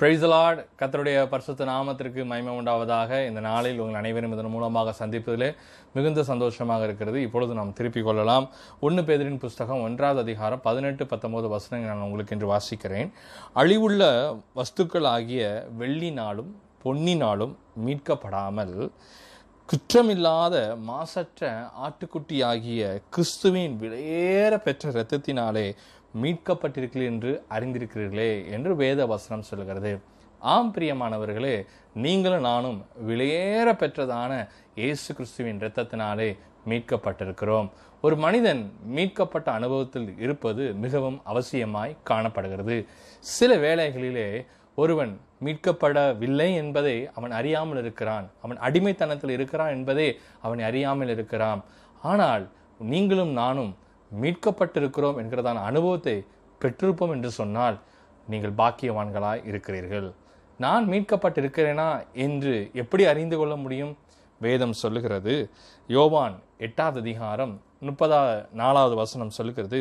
Praise the Lord. கர்த்தருடைய பரிசுத்த நாமத்திற்கு மகிமை உண்டாவதாக. இந்த நாளில் உங்கள் அனைவரும் இதன் மூலமாக சந்திப்பதிலே மிகுந்த சந்தோஷமாக இருக்கிறது. இப்பொழுது நாம் திருப்பிக் கொள்ளலாம். 1 பேதுருவின் புஸ்தகம் 1ஆம் அதிகாரம் 18-19 வசனங்கள் நான் உங்களுக்கு இன்று வாசிக்கிறேன். அழிவுள்ள வஸ்துக்கள் ஆகிய வெள்ளினாலும் பொன்னினாலும் மீட்கப்படாமல் குற்றமில்லாத மாசற்ற ஆட்டுக்குட்டி ஆகிய கிறிஸ்துவின் விலையேற பெற்ற இரத்தத்தினாலே மீட்கப்பட்டிருக்கிறீர்கள் என்று அறிந்திருக்கிறீர்களே என்று வேத வசனம் சொல்கிறது. ஆம் பிரியமானவர்களே, நீங்களும் நானும் விலையேற பெற்றதான இயேசு கிறிஸ்துவின் இரத்தத்தினாலே மீட்கப்பட்டிருக்கிறோம். ஒரு மனிதன் மீட்கப்பட்ட அனுபவத்தில் இருப்பது மிகவும் அவசியமாய் காணப்படுகிறது. சில வேளைகளிலே ஒருவன் மீட்கப்படவில்லை என்பதை அவன் அறியாமல் இருக்கிறான். அவன் அடிமைத்தனத்தில் இருக்கிறான் என்பதை அவன் அறியாமல் இருக்கிறான். ஆனால் நீங்களும் நானும் மீட்கப்பட்டிருக்கிறோம் என்கிறதான அனுபவத்தை பெற்றிருப்போம் என்று சொன்னால் நீங்கள் பாக்கியவான்களாய் இருக்கிறீர்கள். நான் மீட்கப்பட்டிருக்கிறேனா என்று எப்படி அறிந்து கொள்ள முடியும்? வேதம் சொல்லுகிறது, யோவான் 8ஆம் அதிகாரம் 34ஆவது வசனம் சொல்லுகிறது,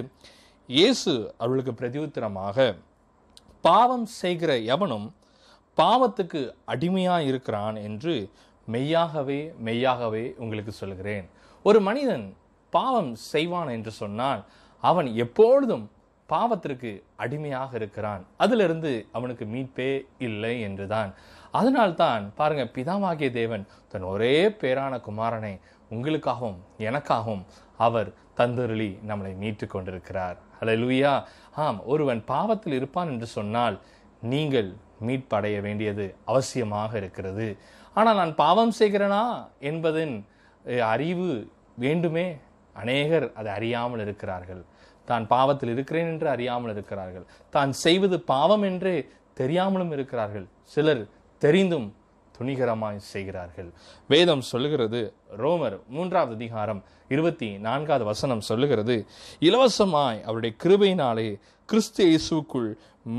இயேசு அவளுக்கு பிரதியுத்தரமாக, பாவம் செய்கிற எவனும் பாவத்துக்கு அடிமையாக இருக்கிறான் என்று மெய்யாகவே மெய்யாகவே உங்களுக்கு சொல்கிறேன். ஒரு மனிதன் பாவம் செய்வான் என்று சொன்னால் அவன் எப்பொழுதும் பாவத்திற்கு அடிமையாக இருக்கிறான். அதிலிருந்து அவனுக்கு மீட்பே இல்லை என்றுதான். அதனால்தான் பாருங்க, பிதாவாகிய தேவன் தன் ஒரே பேரான குமாரனை உங்களுக்காகவும் எனக்காகவும் அவர் தந்தருளி நம்மளை மீட்டு கொண்டிருக்கிறார். அல்லேலூயா. ஆம், ஒருவன் பாவத்தில் இருப்பான் என்று சொன்னால் நீங்கள் மீட்படைய வேண்டியது அவசியமாக இருக்கிறது. ஆனால் நான் பாவம் செய்கிறேனா என்பதன் அறிவு வேண்டுமே. அநேகர் அதை அறியாமல் இருக்கிறார்கள். தான் பாவத்தில் இருக்கிறேன் என்று அறியாமல் இருக்கிறார்கள். தான் செய்வது பாவம் என்று தெரியாமலும் இருக்கிறார்கள். சிலர் தெரிந்தும் துணிகரமாய் செய்கிறார்கள். வேதம் சொல்லுகிறது, ரோமர் 3ஆம் அதிகாரம் 24ஆவது வசனம் சொல்லுகிறது, இலவசமாய் அவருடைய கிருபையினாலே கிறிஸ்து இயேசுக்குள்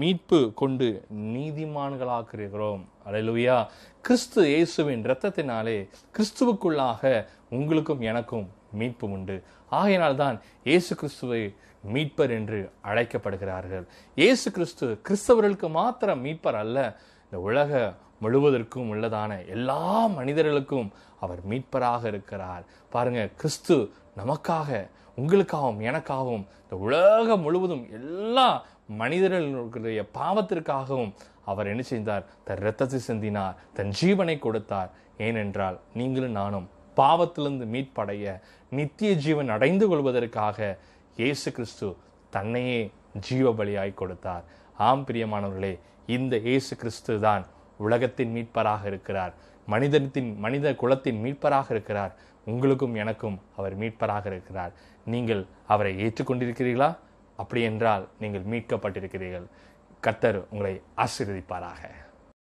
மீட்பு கொண்டு நீதிமான்களாக்குகிறோம். அல்லேலூயா. கிறிஸ்து இயேசுவின் இரத்தத்தினாலே கிறிஸ்துவுக்குள்ளாக உங்களுக்கும் எனக்கும் மீட்பு உண்டு. ஆகையினால்தான் இயேசு கிறிஸ்துவை மீட்பர் என்று அழைக்கப்படுகிறார்கள். இயேசு கிறிஸ்து கிறிஸ்தவர்களுக்கு மாத்திரம் மீட்பர் அல்ல, இந்த உலக முழுவதற்கும் உள்ளதான எல்லா மனிதர்களுக்கும் அவர் மீட்பராக இருக்கிறார். பாருங்க, கிறிஸ்து நமக்காக உங்களுக்காகவும் எனக்காகவும் இந்த உலகம் முழுவதும் எல்லா மனிதர்களுடைய பாவத்திற்காகவும் அவர் என்ன செய்தார்? தன் இரத்தத்தை சிந்தினார், தன் ஜீவனை கொடுத்தார். ஏனென்றால் நீங்களும் நானும் பாவத்திலிருந்து மீட்படைய நித்திய ஜீவன் அடைந்து கொள்வதற்காக இயேசு கிறிஸ்து தன்னையே ஜீவ பலியாய் கொடுத்தார். ஆம் பிரியமானவர்களே, இந்த இயேசு கிறிஸ்து தான் உலகத்தின் மீட்பராக இருக்கிறார். மனித குலத்தின் மீட்பராக இருக்கிறார். உங்களுக்கும் எனக்கும் அவர் மீட்பராக இருக்கிறார். நீங்கள் அவரை ஏற்றுக்கொண்டிருக்கிறீர்களா? அப்படி என்றால் நீங்கள் மீட்கப்பட்டிருக்கிறீர்கள். கர்த்தர் உங்களை ஆசீர்வதிப்பாராக.